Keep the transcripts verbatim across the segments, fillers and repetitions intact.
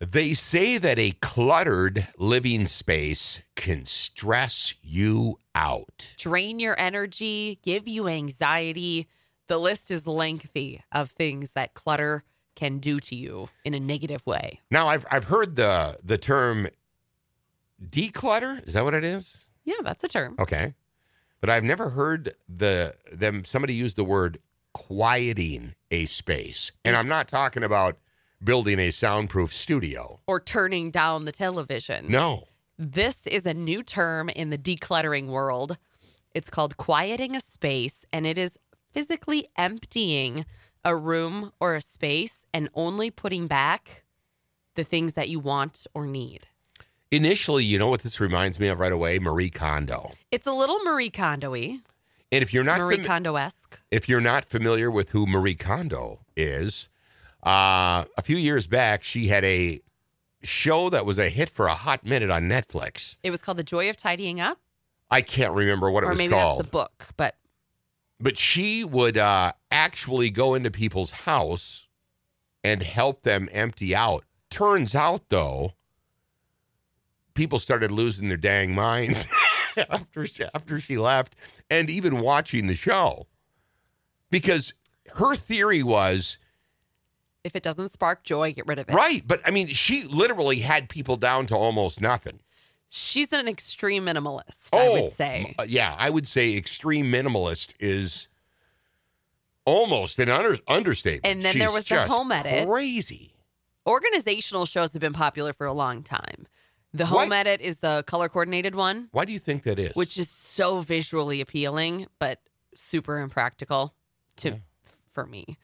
They say that a cluttered living space can stress you out, drain your energy, give you anxiety. The list is lengthy of things that clutter can do to you in a negative way. Now, I've I've heard the the term declutter. Is that what it is? Yeah, that's a term. Okay, but I've never heard the them somebody use the word quieting a space, and I'm not talking about building a soundproof studio. Or turning down the television. No. This is a new term in the decluttering world. It's called quieting a space, and it is physically emptying a room or a space and only putting back the things that you want or need. Initially, you know what this reminds me of right away? Marie Kondo. It's a little Marie Kondo-y. And if you're not Marie fami- Kondo-esque. If you're not familiar with who Marie Kondo is, Uh, a few years back, she had a show that was a hit for a hot minute on Netflix. It was called The Joy of Tidying Up. I can't remember what it was called. Or maybe that's the book, but... But she would uh, actually go into people's house and help them empty out. Turns out, though, people started losing their dang minds after she, after she left, and even watching the show. Because her theory was... If it doesn't spark joy, get rid of it. Right. But, I mean, she literally had people down to almost nothing. She's an extreme minimalist, oh, I would say. Yeah, I would say extreme minimalist is almost an under- understatement. And then She's there was The Home Edit. Crazy. Organizational shows have been popular for a long time. The Home what? Edit is the color-coordinated one. Why do you think that is? Which is so visually appealing, but super impractical to yeah. for me.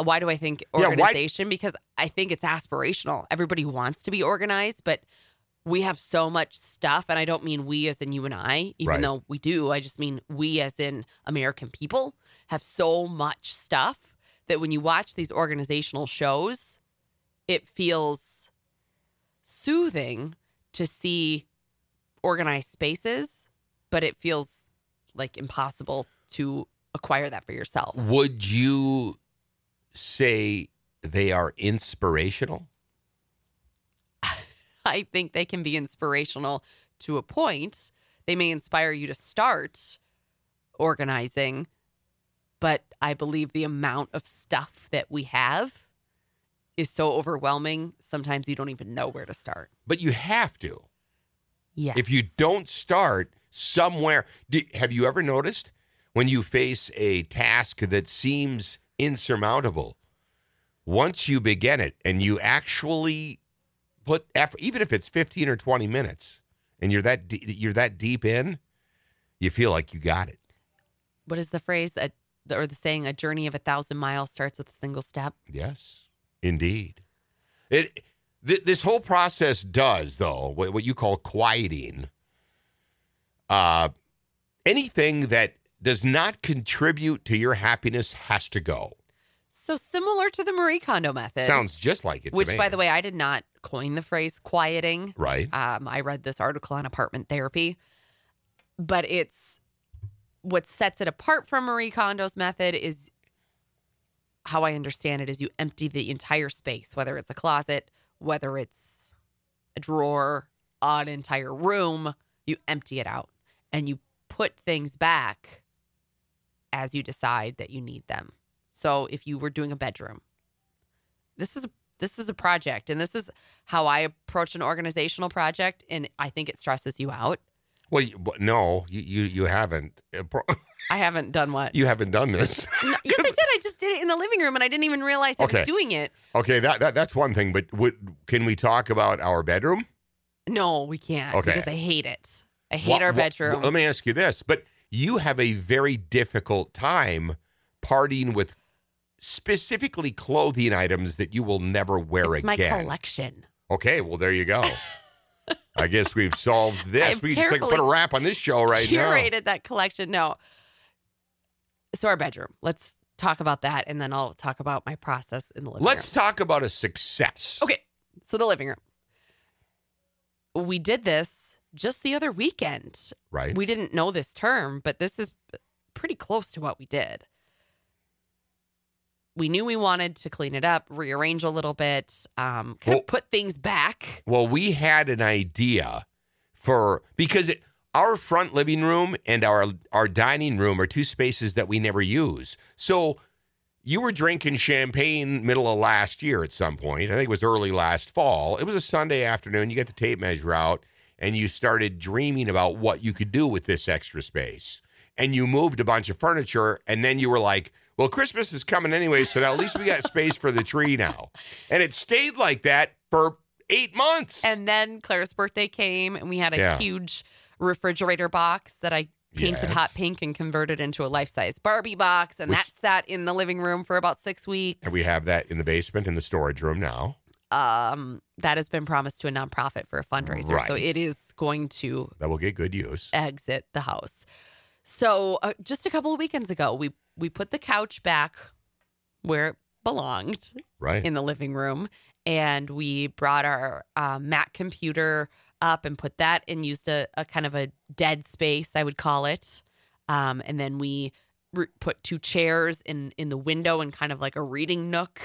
Why do I think organization? Yeah, because I think it's aspirational. Everybody wants to be organized, but we have so much stuff. And I don't mean we as in you and I, even right. though we do. I just mean we as in American people have so much stuff that when you watch these organizational shows, it feels soothing to see organized spaces, but it feels like impossible to acquire that for yourself. Would you... say they are inspirational? I think they can be inspirational to a point. They may inspire you to start organizing, but I believe the amount of stuff that we have is so overwhelming, sometimes you don't even know where to start. But you have to. Yes. If you don't start somewhere, have you ever noticed when you face a task that seems insurmountable, once you begin it and you actually put effort, even if it's fifteen or twenty minutes, and you're that de- you're that deep in, you feel like you got it. What is the phrase a, or the saying? A journey of a thousand miles starts with a single step. Yes, indeed. It th- this whole process does, though, what, what you call quieting. Uh, anything that does not contribute to your happiness has to go. So similar to the Marie Kondo method. Sounds just like it to Which, me. By the way, I did not coin the phrase quieting. Right. Um, I read this article on apartment therapy. But it's what sets it apart from Marie Kondo's method is, how I understand it, is you empty the entire space, whether it's a closet, whether it's a drawer, an entire room. You empty it out and you put things back as you decide that you need them. So if you were doing a bedroom, this is a, this is a project, and this is how I approach an organizational project, and I think it stresses you out. Well, you, no, you, you you haven't. I haven't done what? You haven't done this. No, yes, I did. I just did it in the living room, and I didn't even realize I okay. was doing it. Okay, that, that that's one thing, but what, can we talk about our bedroom? No, we can't, okay. because I hate it. I hate well, our bedroom. Well, let me ask you this, but... You have a very difficult time parting with specifically clothing items that you will never wear it's again. It's my collection. Okay, well, there you go. I guess we've solved this. I've we just like, put a wrap on this show right now. Curated that collection. No. so our bedroom. Let's talk about that, and then I'll talk about my process in the living Let's room. Let's talk about a success. Okay, so the living room. We did this just the other weekend. Right. We didn't know this term, but this is pretty close to what we did. We knew we wanted to clean it up, rearrange a little bit, um, kind well, of put things back. Well, we had an idea for, because it, our front living room and our our dining room are two spaces that we never use. So you were drinking champagne middle of last year at some point. I think it was early last fall. It was a Sunday afternoon. You got the tape measure out, and you started dreaming about what you could do with this extra space. And you moved a bunch of furniture, and then you were like, well, Christmas is coming anyway, so now at least we got space for the tree now. And it stayed like that for eight months. And then Claire's birthday came, and we had a yeah. huge refrigerator box that I painted yes. hot pink and converted into a life-size Barbie box. And Which, that sat in the living room for about six weeks. And we have that in the basement in the storage room now. Um, that has been promised to a nonprofit for a fundraiser. Right. So it is going to... That will get good use. ...exit the house. So uh, just a couple of weekends ago, we we put the couch back where it belonged, right, in the living room, and we brought our uh, Mac computer up and put that and used a, a kind of a dead space, I would call it, um, and then we re- put two chairs in, in the window and kind of like a reading nook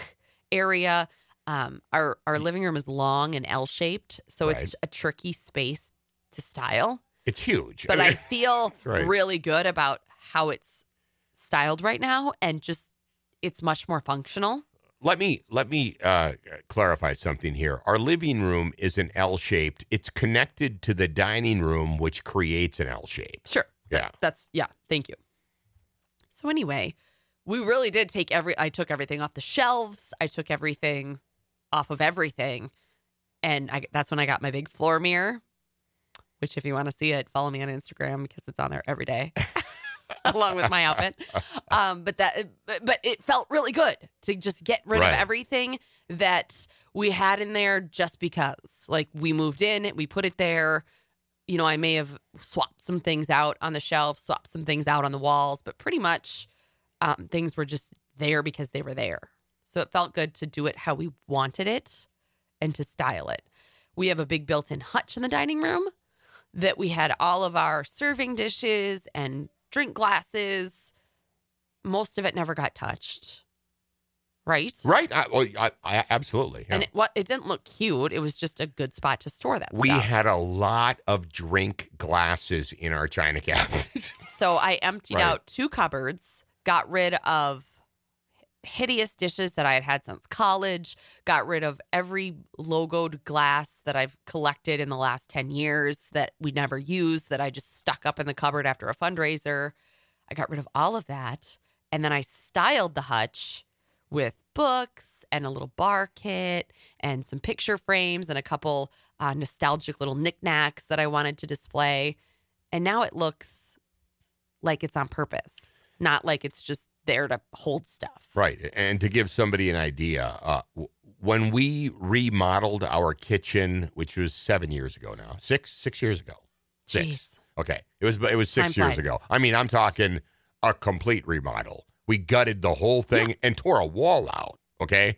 area. Um, our our living room is long and L-shaped, so right. it's a tricky space to style. It's huge. But I, mean, I feel right. really good about how it's styled right now, and just it's much more functional. Let me let me uh, clarify something here. Our living room is an L-shaped. It's connected to the dining room, which creates an L-shape. Sure. Yeah. That's yeah. Thank you. So anyway, we really did take every I took everything off the shelves. I took everything off of everything. And I, that's when I got my big floor mirror. Which, if you want to see it, follow me on Instagram because it's on there every day, along with my outfit. Um, but that, but it felt really good to just get rid right. of everything that we had in there, just because. Like, we moved in, we put it there. You know, I may have swapped some things out on the shelf, swapped some things out on the walls, but pretty much um, things were just there because they were there. So it felt good to do it how we wanted it and to style it. We have a big built-in hutch in the dining room. That we had all of our serving dishes and drink glasses. Most of it never got touched, right? Right. I, well, I, I, absolutely. Yeah. And it, well, it didn't look cute. It was just a good spot to store that we stuff. had a lot of drink glasses in our china cabinet. So I emptied right. out two cupboards, got rid of hideous dishes that I had had since college, got rid of every logoed glass that I've collected in the last ten years that we never used, that I just stuck up in the cupboard after a fundraiser. I got rid of all of that. And then I styled the hutch with books and a little bar kit and some picture frames and a couple uh, nostalgic little knickknacks that I wanted to display. And now it looks like it's on purpose, not like it's just there to hold stuff. Right. And to give somebody an idea, uh, when we remodeled our kitchen, which was seven years ago now, six, six years ago, six. Jeez. Okay. It was, it was six Time years flies. ago. I mean, I'm talking a complete remodel. We gutted the whole thing yeah. and tore a wall out. Okay.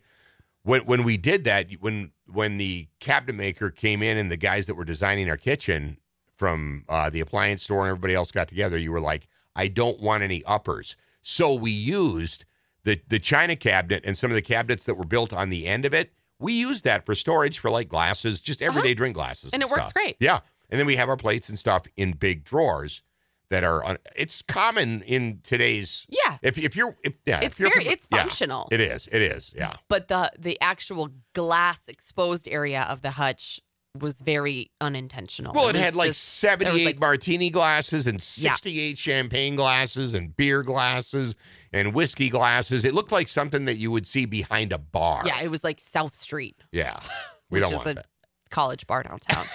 When, when we did that, when, when the cabinet maker came in and the guys that were designing our kitchen from uh, the appliance store and everybody else got together, you were like, I don't want any uppers. So we used the, the china cabinet and some of the cabinets that were built on the end of it. We used that for storage for, like, glasses, just everyday uh-huh. drink glasses. And, and it stuff. works great. Yeah. And then we have our plates and stuff in big drawers that are on, it's common in today's. Yeah. If, if you're, if, yeah. It's if you're, very, it's yeah, functional. It is. It is. Yeah. But the, the actual glass exposed area of the hutch was very unintentional. Well, it, it had like just, seventy-eight like, martini glasses and sixty-eight yeah. champagne glasses and beer glasses and whiskey glasses. It looked like something that you would see behind a bar. Yeah, it was like South Street. Yeah, we don't want a that. College bar downtown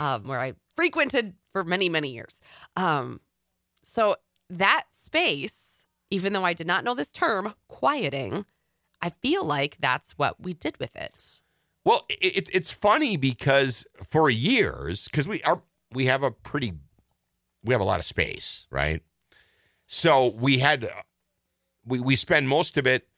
um, where I frequented for many, many years. Um, so that space, even though I did not know this term, quieting, I feel like that's what we did with it. Well, it, it's funny because for years, because we are we have a pretty, we have a lot of space, right? So we had we, we spend most of it.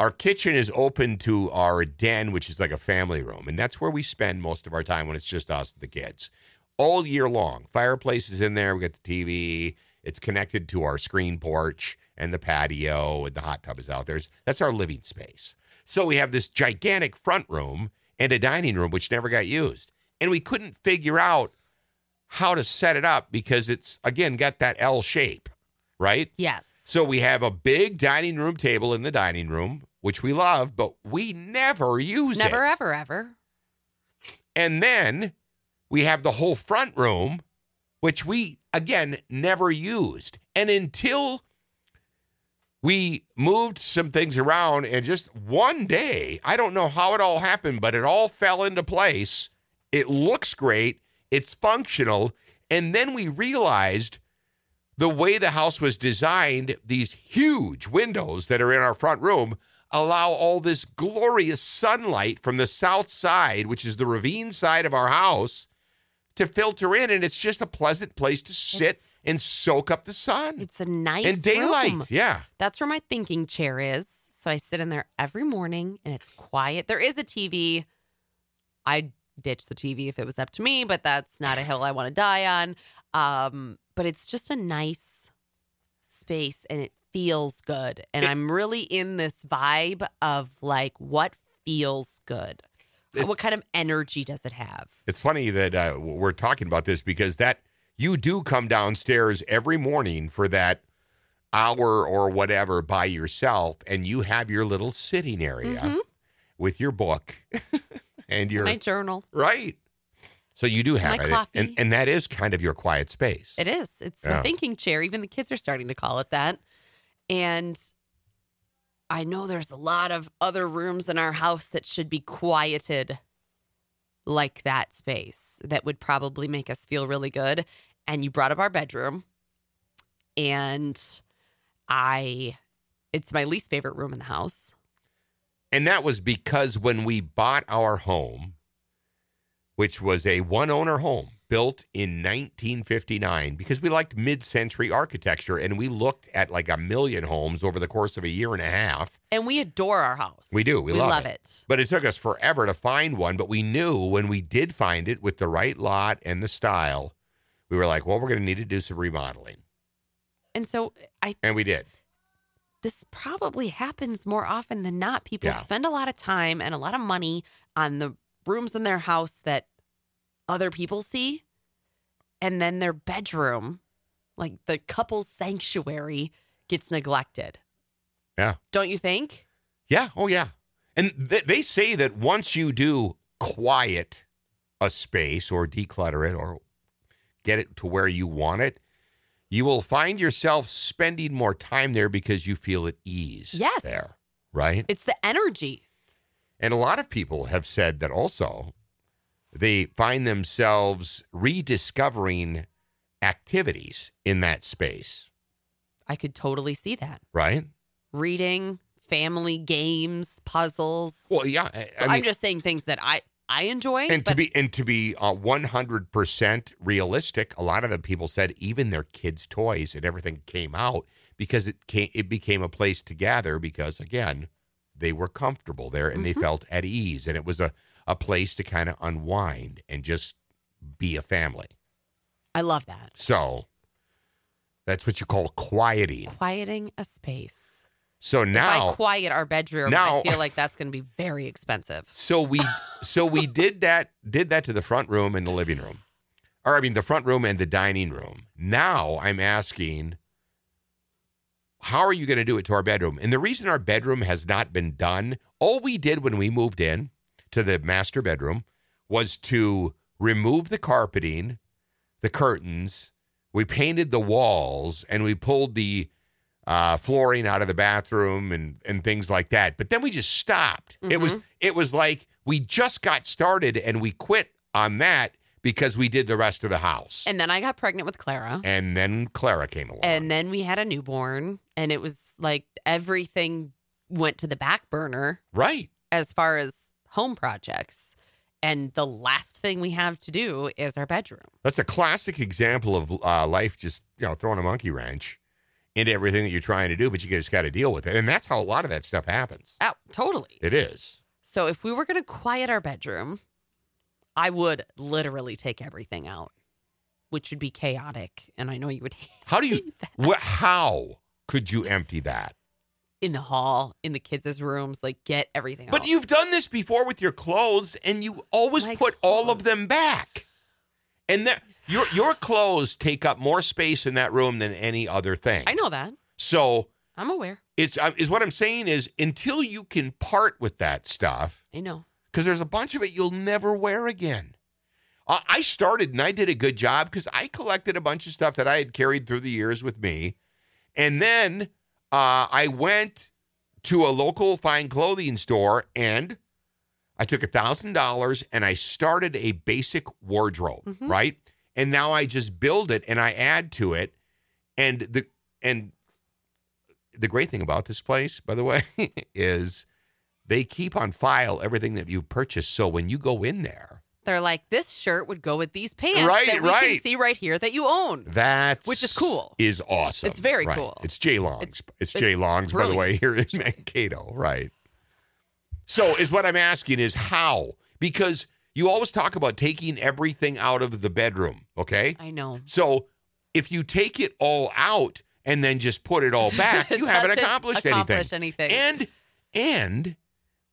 Our kitchen is open to our den, which is like a family room. And that's where we spend most of our time when it's just us and the kids all year long. Fireplace is in there. We got the T V. It's connected to our screen porch and the patio, and the hot tub is out there. That's our living space. So we have this gigantic front room and a dining room, which never got used. And we couldn't figure out how to set it up because it's, again, got that L shape, right? Yes. So we have a big dining room table in the dining room, which we love, but we never use it. Never, ever, ever. And then we have the whole front room, which we, again, never used. And until we moved some things around, and just one day, I don't know how it all happened, but it all fell into place. It looks great. It's functional. And then we realized the way the house was designed, these huge windows that are in our front room allow all this glorious sunlight from the south side, which is the ravine side of our house, to filter in, and it's just a pleasant place to sit it's, and soak up the sun. It's a nice and daylight. Room. Yeah, that's where my thinking chair is. So I sit in there every morning, and it's quiet. There is a T V. I'd ditch the T V if it was up to me, but that's not a hill I want to die on. Um, but it's just a nice space, and it feels good. And it, I'm really in this vibe of like what feels good. It's, what kind of energy does it have? It's funny that uh, we're talking about this because that you do come downstairs every morning for that hour or whatever by yourself, and you have your little sitting area mm-hmm. with your book and your my journal, right? So you do have my it, coffee. and and that is kind of your quiet space. It is. It's yeah. a thinking chair. Even the kids are starting to call it that, and. I know there's a lot of other rooms in our house that should be quieted like that space that would probably make us feel really good. And you brought up our bedroom, and I, it's my least favorite room in the house. And that was because when we bought our home, which was a one-owner home built in nineteen fifty-nine, because we liked mid-century architecture, and we looked at like a million homes over the course of a year and a half. And we adore our house. We do. We, we love, love it. it. But it took us forever to find one. But we knew when we did find it with the right lot and the style, we were like, well, we're going to need to do some remodeling. And so I... And we did. This probably happens more often than not. People yeah. spend a lot of time and a lot of money on the rooms in their house that other people see, and then their bedroom, like the couple's sanctuary, gets neglected. Yeah. Don't you think? Yeah. Oh, yeah. And th- they say that once you do quiet a space or declutter it or get it to where you want it, you will find yourself spending more time there because you feel at ease yes. there, right? It's the energy. And a lot of people have said that also. They find themselves rediscovering activities in that space. I could totally see that. Right? Reading, family games, puzzles. Well, yeah. I, I I'm mean, just saying things that I, I enjoy. And but- to be and to be uh, one hundred percent realistic, a lot of the people said even their kids' toys and everything came out because it came, it became a place to gather because, again, they were comfortable there and mm-hmm. they felt at ease. And it was a... a place to kind of unwind and just be a family. I love that. So that's what you call quieting. Quieting a space. So now if I quiet our bedroom, now, I feel like that's going to be very expensive. So we so we did that did that to the front room and the living room. Or I mean the front room and the dining room. Now I'm asking, how are you going to do it to our bedroom? And the reason our bedroom has not been done, all we did when we moved in to the master bedroom was to remove the carpeting, the curtains. We painted the walls, and we pulled the uh, flooring out of the bathroom and, and things like that. But then we just stopped. Mm-hmm. It was it was like we just got started, and we quit on that because we did the rest of the house. And then I got pregnant with Clara. And then Clara came along. And then we had a newborn, and it was like everything went to the back burner. Right. As far as home projects, and the last thing we have to do is our bedroom. That's a classic example of uh, life just, you know, throwing a monkey wrench. into everything that you're trying to do, but you just got to deal with it. And that's how a lot of that stuff happens. Oh, totally. It is. So if we were going to quiet our bedroom, I would literally take everything out, which would be chaotic. And I know you would hate How do you, wh- how could you empty that? In the hall, in the kids' rooms, like get everything out. But you've done this before with your clothes, and you always My put clothes. all of them back. And that your your clothes take up more space in that room than any other thing. I know that. So I'm aware. It's uh, is what I'm saying is until you can part with that stuff. I know. Because there's a bunch of it you'll never wear again. Uh, I started and I did a good job because I collected a bunch of stuff that I had carried through the years with me, and then. Uh, I went to a local fine clothing store and I took one thousand dollars and I started a basic wardrobe, mm-hmm. right? And now I just build it and I add to it. And the and the great thing about this place, by the way, is they keep on file everything that you purchase. So when you go in there. They're like, this shirt would go with these pants right, that we right. can see right here that you own. That's which is cool. Is awesome. It's very right. cool. It's J Long's. It's, it's J Long's, by the way, here in Mankato. Right. So is what I'm asking is how? Because you always talk about taking everything out of the bedroom, okay? I know. So if you take it all out and then just put it all back, you haven't accomplished accomplish anything. anything. And and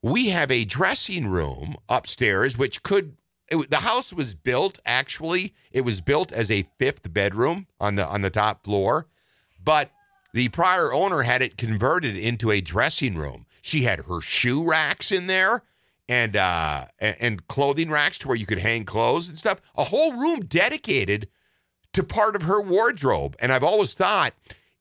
we have a dressing room upstairs, which could... It, the house was built, actually, it was built as a fifth bedroom on the on the top floor, but the prior owner had it converted into a dressing room. She had her shoe racks in there and uh, and, and clothing racks to where you could hang clothes and stuff. A whole room dedicated to part of her wardrobe. And I've always thought,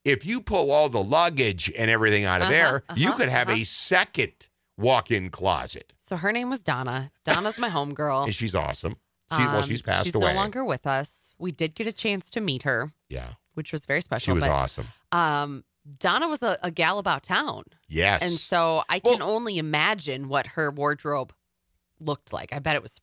if you pull all the luggage and everything out of uh-huh, there, uh-huh, you could have uh-huh. a second walk-in closet. So her name was Donna. Donna's my homegirl. And she's awesome. She, um, well, she's passed she's away. She's no longer with us. We did get a chance to meet her. Yeah. Which was very special. She was but, awesome. Um, Donna was a, a gal about town. Yes. And so I can well, only imagine what her wardrobe looked like. I bet it was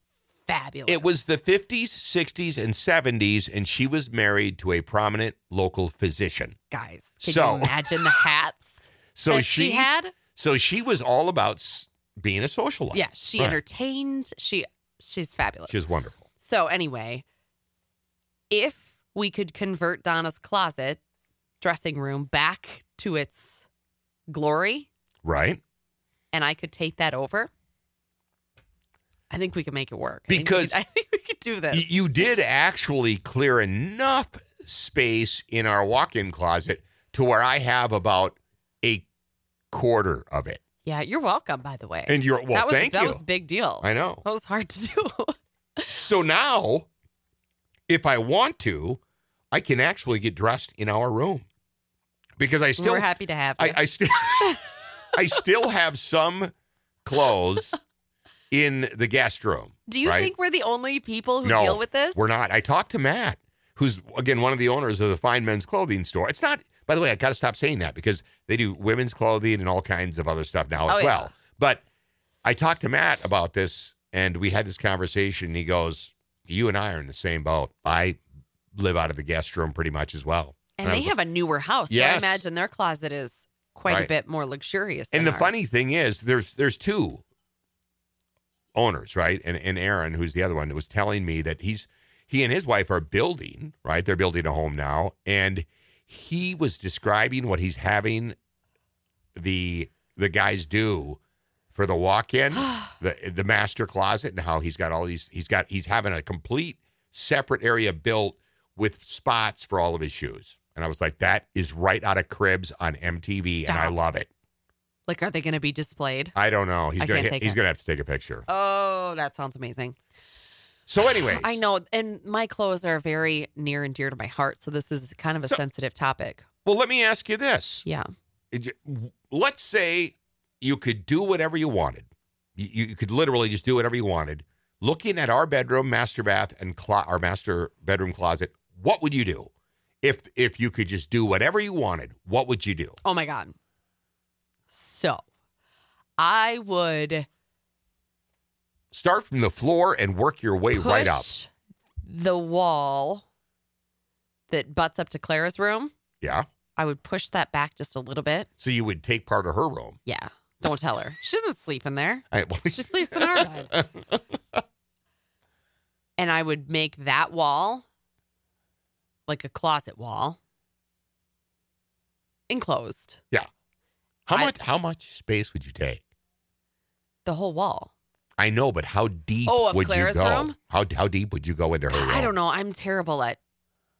fabulous. It was the fifties, sixties, and seventies, and she was married to a prominent local physician. Guys, can so, you imagine the hats so that she, she had? So she was all about being a socialite. Yeah, she right. entertained. She She's fabulous. She's wonderful. So anyway, if we could convert Donna's closet, dressing room, back to its glory. Right. And I could take that over. I think we could make it work. Because I think we could, I think we could do this. You did actually clear enough space in our walk-in closet to where I have about a quarter of it. Yeah, you're welcome, by the way. And you're well, that was, thank that you. That was a big deal. I know. That was hard to do. So now, if I want to, I can actually get dressed in our room. Because I still We're happy to have you. I, I still I still have some clothes in the guest room. Do you right? think we're the only people who no, deal with this? We're not. I talked to Matt, who's again one of the owners of the fine men's clothing store. It's not By the way, I got to stop saying that because they do women's clothing and all kinds of other stuff now as oh, yeah. well. But I talked to Matt about this, and we had this conversation. And he goes, "You and I are in the same boat. I live out of the guest room pretty much as well." And, and they have like, a newer house. Yes. So I imagine their closet is quite right. a bit more luxurious. Than and the ours. funny thing is, there's there's two owners, right? And and Aaron, who's the other one, was telling me that he's he and his wife are building, right? They're building a home now, and. He was describing what he's having the the guys do for the walk-in, the the master closet, and how he's got all these. He's got he's having a complete separate area built with spots for all of his shoes. And I was like, that is right out of Cribs on M T V, Stop. and I love it. Like, are they going to be displayed? I don't know. He's going he's going to have to take a picture. Oh, that sounds amazing. So anyways. I know. And my clothes are very near and dear to my heart. So this is kind of a so, sensitive topic. Well, let me ask you this. Yeah. Let's say you could do whatever you wanted. You, you could literally just do whatever you wanted. Looking at our bedroom, master bath, and clo- our master bedroom closet, what would you do? If, if you could just do whatever you wanted, what would you do? Oh, my God. So I would... Start from the floor and work your way Push right up. The wall that butts up to Clara's room. Yeah. I would push that back just a little bit. So you would take part of her room? Yeah. Don't tell her. She doesn't sleep in there. All right, well, she sleeps in our bed. And I would make that wall like a closet wall. Enclosed. Yeah. How I, much How much space would you take? The whole wall. I know, but how deep oh, would Clara's you go? Room? How how deep would you go into her room? I don't know. I'm terrible at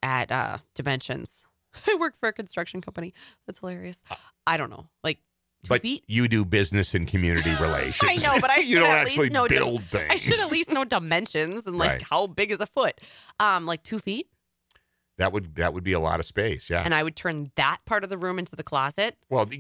at uh, dimensions. I work for a construction company. That's hilarious. I don't know. Like two but feet? You do business and community relations. I know, but I you don't actually know, build things. I should at least know dimensions and like right. how big is a foot? Um, like two feet. That would that would be a lot of space, yeah. And I would turn that part of the room into the closet. Well,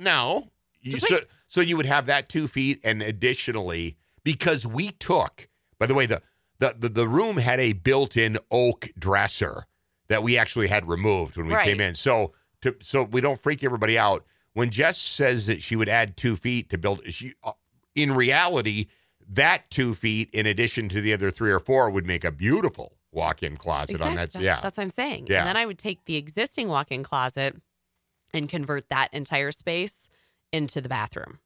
now, you, so, so you would have that two feet, and additionally, because we took, by the way, the, the, the, the room had a built-in oak dresser that we actually had removed when we right. came in. So to, so we don't freak everybody out. When Jess says that she would add two feet to build, she in reality, that two feet, in addition to the other three or four, would make a beautiful walk-in closet exactly. on that. Yeah. That's what I'm saying. Yeah. And then I would take the existing walk-in closet and convert that entire space into the bathroom.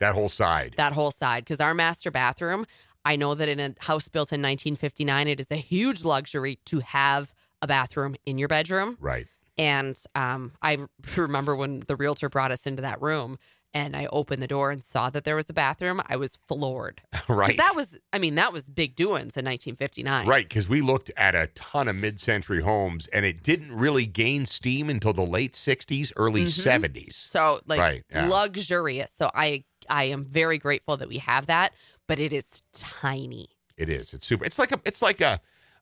That whole side. That whole side. Because our master bathroom, I know that in a house built in nineteen fifty-nine, it is a huge luxury to have a bathroom in your bedroom. Right. And um, I remember when the realtor brought us into that room and I opened the door and saw that there was a bathroom, I was floored. Right. That was, I mean, that was big doings in nineteen fifty-nine. Right, because we looked at a ton of mid-century homes, and it didn't really gain steam until the late sixties, early mm-hmm. seventies. So, like, right, yeah. luxurious. So I I am very grateful that we have that, but it is tiny. It is. It's super. It's like a, it's like a,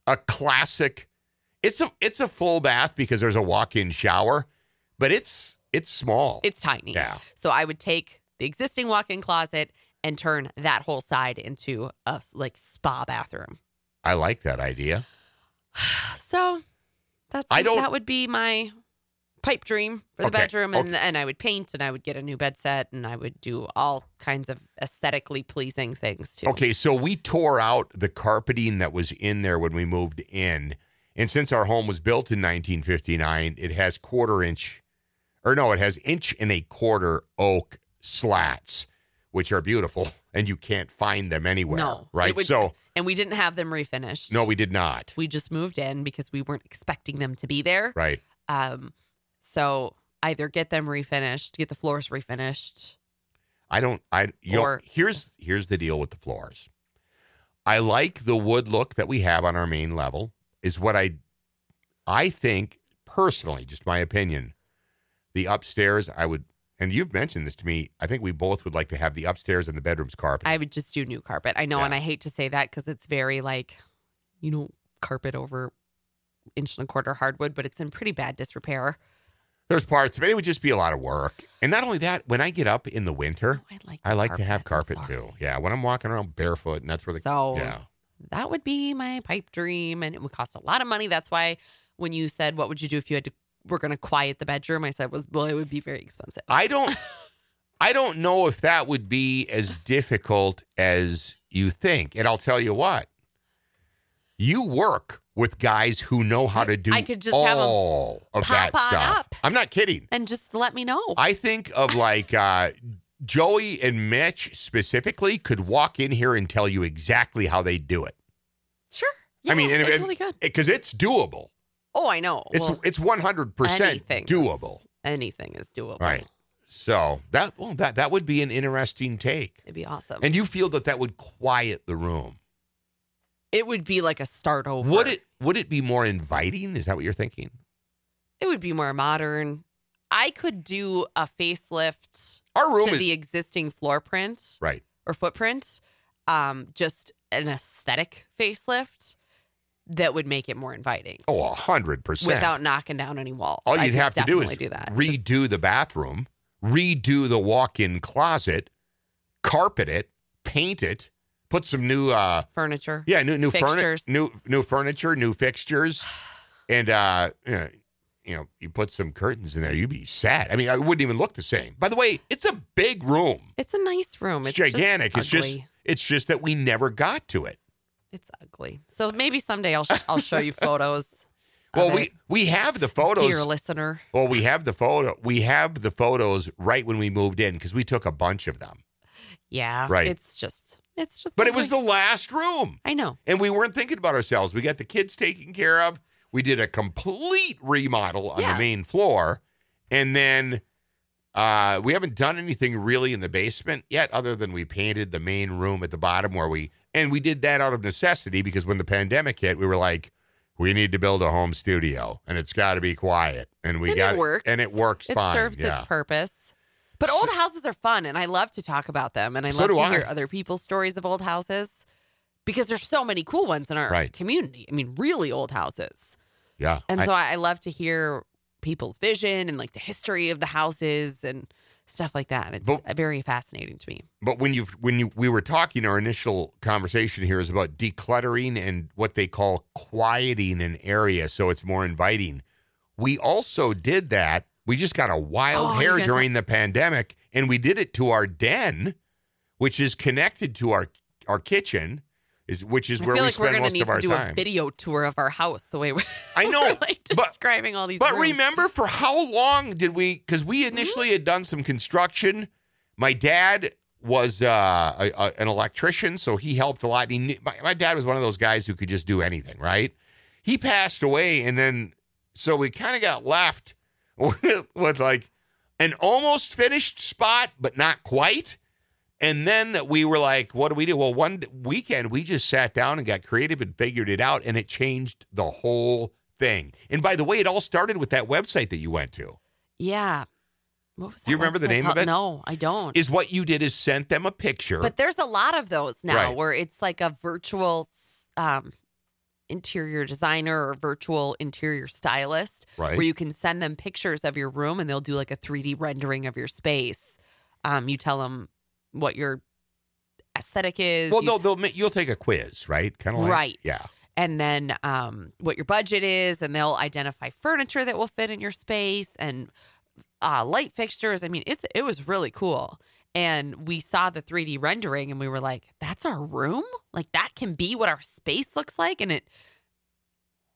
a classic, it's a, it's a full bath because there's a walk-in shower, but it's, It's small. It's tiny. Yeah. So I would take the existing walk-in closet and turn that whole side into a like spa bathroom. I like that idea. So that's I don't, that would be my pipe dream for the okay, bedroom. And, okay. and I would paint and I would get a new bed set and I would do all kinds of aesthetically pleasing things too. Okay. So we tore out the carpeting that was in there when we moved in. And since our home was built in nineteen fifty-nine, it has quarter inch Or no, it has inch and a quarter oak slats, which are beautiful, and you can't find them anywhere. No, right? Would, so, and we didn't have them refinished. No, we did not. We just moved in because we weren't expecting them to be there. Right. Um. So either get them refinished, get the floors refinished. I don't. I. You or, know, here's here's the deal with the floors. I like the wood look that we have on our main level. Is what I, I think personally, just my opinion. The upstairs, I would, and you've mentioned this to me, I think we both would like to have the upstairs and the bedrooms carpet. I would just do new carpet. I know, yeah. and I hate to say that because it's very like, you know, carpet over inch and a quarter hardwood, but it's in pretty bad disrepair. There's parts, but it would just be a lot of work. And not only that, when I get up in the winter, oh, I like, I like to have carpet too. Yeah, when I'm walking around barefoot, and that's where the, so, yeah. that would be my pipe dream, and it would cost a lot of money. That's why when you said, what would you do if you had to, we're going to quiet the bedroom, I said, was well, it would be very expensive. I don't I don't know if that would be as difficult as you think. And I'll tell you what, you work with guys who know how to do I could just all have of that stuff. Up I'm not kidding. And just let me know. I think of like uh, Joey and Mitch specifically could walk in here and tell you exactly how they do it. Sure. Yeah, I mean, and, totally and, because it's doable. Oh, I know. It's well, it's one hundred percent anything doable. Is, anything is doable. Right. So that, well, that that would be an interesting take. It'd be awesome. And you feel that that would quiet the room. It would be like a start over. Would it, would it be more inviting? Is that what you're thinking? It would be more modern. I could do a facelift Our room to is, the existing floor print. Right. Or footprint. Um, just an aesthetic facelift. That would make it more inviting. Oh, one hundred percent. Without knocking down any walls. All you'd have to do is do that. redo Just... the bathroom, redo the walk-in closet, carpet it, paint it, put some new... Uh, furniture. Yeah, new new furniture, new new furniture, new fixtures. And, uh, you know, you put some curtains in there, you'd be sad. I mean, it wouldn't even look the same. By the way, it's a big room. It's a nice room. It's, it's gigantic. Just it's, just, it's just that we never got to it. It's ugly. So maybe someday I'll sh- I'll show you photos Well, we, we have the photos. Dear listener. Well, we have the photo. We have the photos right when we moved in because we took a bunch of them. Yeah. Right. It's just, it's just. But it was the last room. I know. And we weren't thinking about ourselves. We got the kids taken care of. We did a complete remodel on yeah. the main floor. And then uh, we haven't done anything really in the basement yet other than we painted the main room at the bottom where we, and we did that out of necessity because when the pandemic hit, we were like, we need to build a home studio and it's got to be quiet. And we got it. And it works fine. It serves yeah. its purpose. But so, old houses are fun and I love to talk about them. And I love so to I. hear other people's stories of old houses because there's so many cool ones in our right. community. I mean, really old houses. Yeah. And I, so I love to hear people's vision and like the history of the houses and stuff like that. It's but, very fascinating to me. But when you when you we were talking, our initial conversation here is about decluttering and what they call quieting an area so it's more inviting. We also did that. We just got a wild oh, hair during the pandemic, and we did it to our den, which is connected to our our kitchen. Is which is I where we like spend most of our time. We're going to need to do a video tour of our house the way we're, I know, we're like describing but, all these. But rooms. Remember, for how long did we? Because we initially mm-hmm. had done some construction. My dad was uh, a, a, an electrician, so he helped a lot. He knew, my, my dad was one of those guys who could just do anything, right? He passed away, and then so we kind of got left with, with like an almost finished spot, but not quite. And then we were like, what do we do? Well, one weekend, we just sat down and got creative and figured it out, and it changed the whole thing. And by the way, it all started with that website that you went to. Yeah. What was that? Do you remember the name of it? No, I don't. Is what you did is sent them a picture. But there's a lot of those now right. where it's like a virtual um, interior designer or virtual interior stylist right. where you can send them pictures of your room, and they'll do like a three D rendering of your space. Um, you tell them what your aesthetic is. Well, they'll, they'll, you'll take a quiz, right? Kind of like, right. Yeah. And then um, what your budget is, and they'll identify furniture that will fit in your space and uh, light fixtures. I mean, it's it was really cool. And we saw the three D rendering, and we were like, that's our room? Like, that can be what our space looks like? And it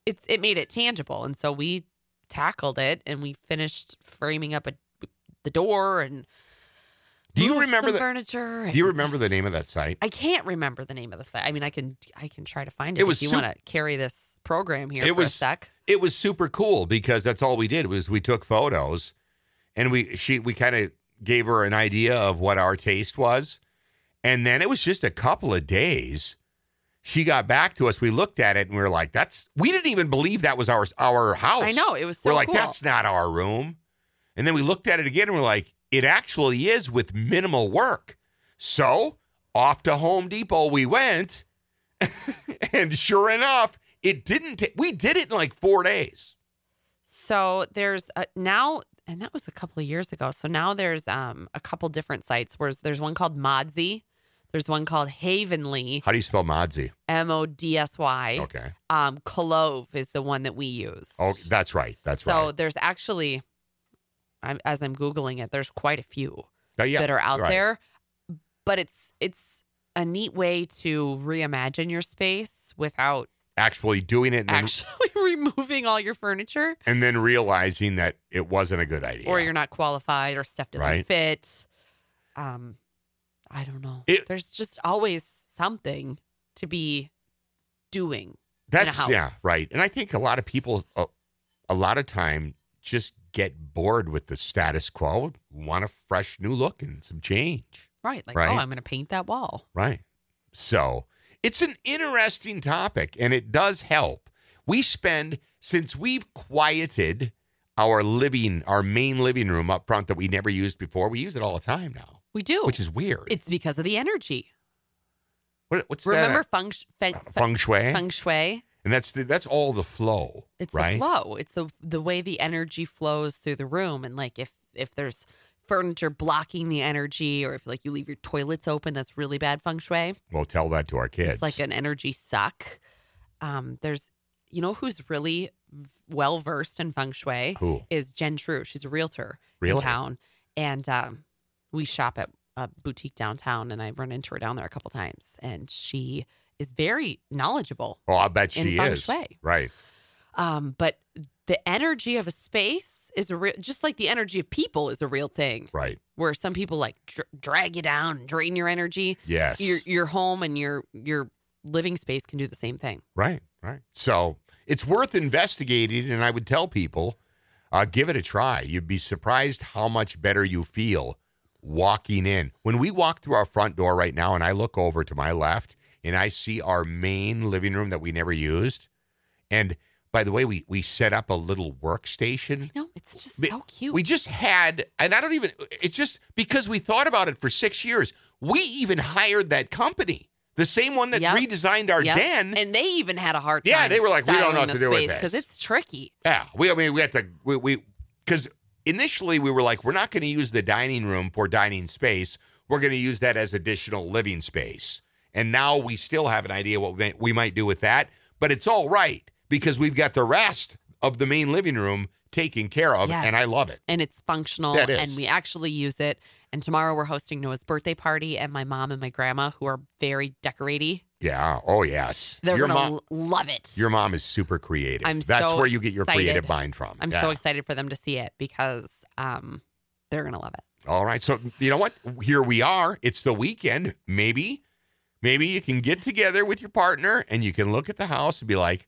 it's it made it tangible. And so we tackled it, and we finished framing up a, the door and Do you remember the furniture? Do you remember the name of that site? I can't remember the name of the site. I mean, I can I can try to find it. It was if you su- want to carry this program here it for was, a sec. It was super cool because that's all we did was we took photos, and we she we kind of gave her an idea of what our taste was, and then it was just a couple of days. She got back to us. We looked at it and we were like, "That's." We didn't even believe that was our our house. I know it was. So we're like, cool. "That's not our room," and then we looked at it again and we're like, it actually is with minimal work. So off to Home Depot we went, and sure enough, it didn't. T- we did it in like four days. So there's a, now, and that was a couple of years ago. So now there's um, a couple different sites. Where there's one called Modsy. There's one called Havenly. How do you spell Modsy? M O D S Y. Okay. Um, Clove is the one that we use. Oh, that's right. That's so right. So there's actually. I'm, as I'm Googling it, there's quite a few uh, yeah, that are out right. there, but it's it's a neat way to reimagine your space without actually doing it, and actually then, removing all your furniture, and then realizing that it wasn't a good idea, or you're not qualified, or stuff doesn't right. fit. Um, I don't know. It, there's just always something to be doing. That's in a house. Yeah, right. And I think a lot of people, a, a lot of time, just get bored with the status quo, want a fresh new look and some change. Right. Like, right? oh, I'm going to paint that wall. Right. So it's an interesting topic, and it does help. We spend, since we've quieted our living, our main living room up front that we never used before, we use it all the time now. We do. Which is weird. It's because of the energy. What, what's Remember that? Remember feng, feng, feng shui? Feng shui. And that's the, that's all the flow, it's right? It's the flow. It's the the way the energy flows through the room. And, like, if, if there's furniture blocking the energy, or if, like, you leave your toilets open, that's really bad feng shui. Well, tell that to our kids. It's like an energy suck. Um, there's, you know who's really well-versed in feng shui? Who? Is Jen True. She's a realtor, realtor. in town. And um, we shop at a boutique downtown, and I've run into her down there a couple times. And she is very knowledgeable. Oh, I bet she in feng is. Shui. Right. Um, but the energy of a space is a real, just like the energy of people is a real thing. Right. Where some people like dr- drag you down and drain your energy. Yes. Your, your home and your, your living space can do the same thing. Right. Right. So it's worth investigating. And I would tell people, uh, give it a try. You'd be surprised how much better you feel walking in. When we walk through our front door right now and I look over to my left and I see our main living room that we never used. And by the way, we, we set up a little workstation. No, it's just so cute. We just had, and I don't even, it's just because we thought about it for six years. We even hired that company, the same one that yep. redesigned our yep. den. And they even had a hard time. Yeah, they were like, we don't know what to do with this. Because it's tricky. Yeah, we, I mean, we had to, we, we, because initially we were like, we're not going to use the dining room for dining space. We're going to use that as additional living space. And now we still have an idea what we might do with that. But it's all right. Because we've got the rest of the main living room taken care of, yes. and I love it. And it's functional, that is. And we actually use it. And tomorrow we're hosting Noah's birthday party, and my mom and my grandma, who are very decorating. Yeah. Oh, yes. They're going to love it. Your mom is super creative. I'm That's so where you get your excited. creative mind from. I'm yeah. so excited for them to see it because um, they're going to love it. All right. So you know what? Here we are. It's the weekend. Maybe, maybe you can get together with your partner, and you can look at the house and be like,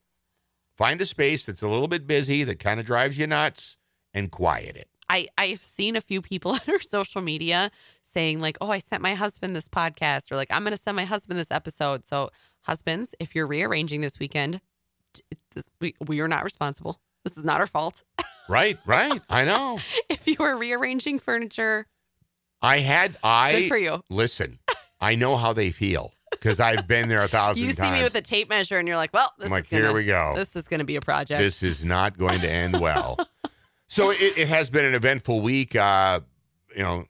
find a space that's a little bit busy, that kind of drives you nuts, and quiet it. I, I've seen a few people on our social media saying, like, oh, I sent my husband this podcast, or like, I'm going to send my husband this episode. So, husbands, if you're rearranging this weekend, this, we, we are not responsible. This is not our fault. Right, right. I know. If you are rearranging furniture. I had, I. Good for you. Listen, I know how they feel. Because I've been there a thousand times. You see times. me with a tape measure and you're like, well, this I'm like, is gonna, here we go. This is going to be a project. This is not going to end well. So it, it has been an eventful week. Uh, you know,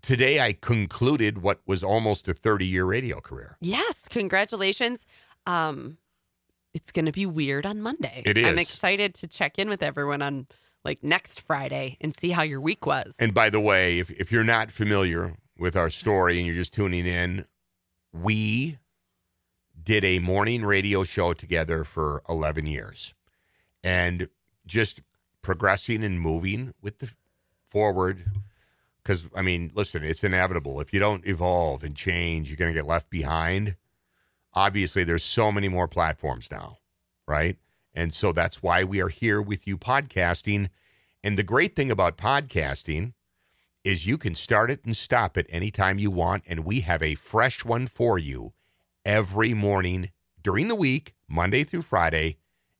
today I concluded what was almost a thirty-year radio career. Yes. Congratulations. Um, it's going to be weird on Monday. It is. I'm excited to check in with everyone on like next Friday and see how your week was. And by the way, if, if you're not familiar with our story and you're just tuning in, we did a morning radio show together for eleven years and just progressing and moving with the forward. Because, I mean, listen, it's inevitable. If you don't evolve and change, you're going to get left behind. Obviously, there's so many more platforms now, right? And so that's why we are here with you podcasting. And the great thing about podcasting is you can start it and stop it anytime you want, and we have a fresh one for you every morning during the week, Monday through Friday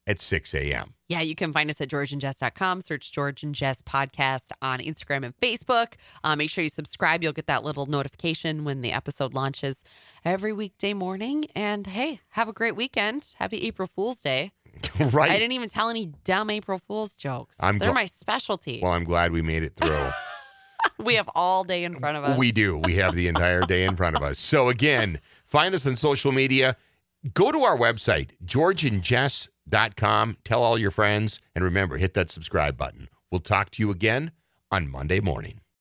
at six a.m. Yeah, you can find us at george and jess dot com. Search George and Jess Podcast on Instagram and Facebook. Uh, make sure you subscribe. You'll get that little notification when the episode launches every weekday morning. And, hey, have a great weekend. Happy April Fool's Day. Right. I didn't even tell any dumb April Fool's jokes. I'm They're gl- my specialty. Well, I'm glad we made it through. We have all day in front of us. We do. We have the entire day in front of us. So, again, find us on social media. Go to our website, george and jess dot com. Tell all your friends. And remember, hit that subscribe button. We'll talk to you again on Monday morning.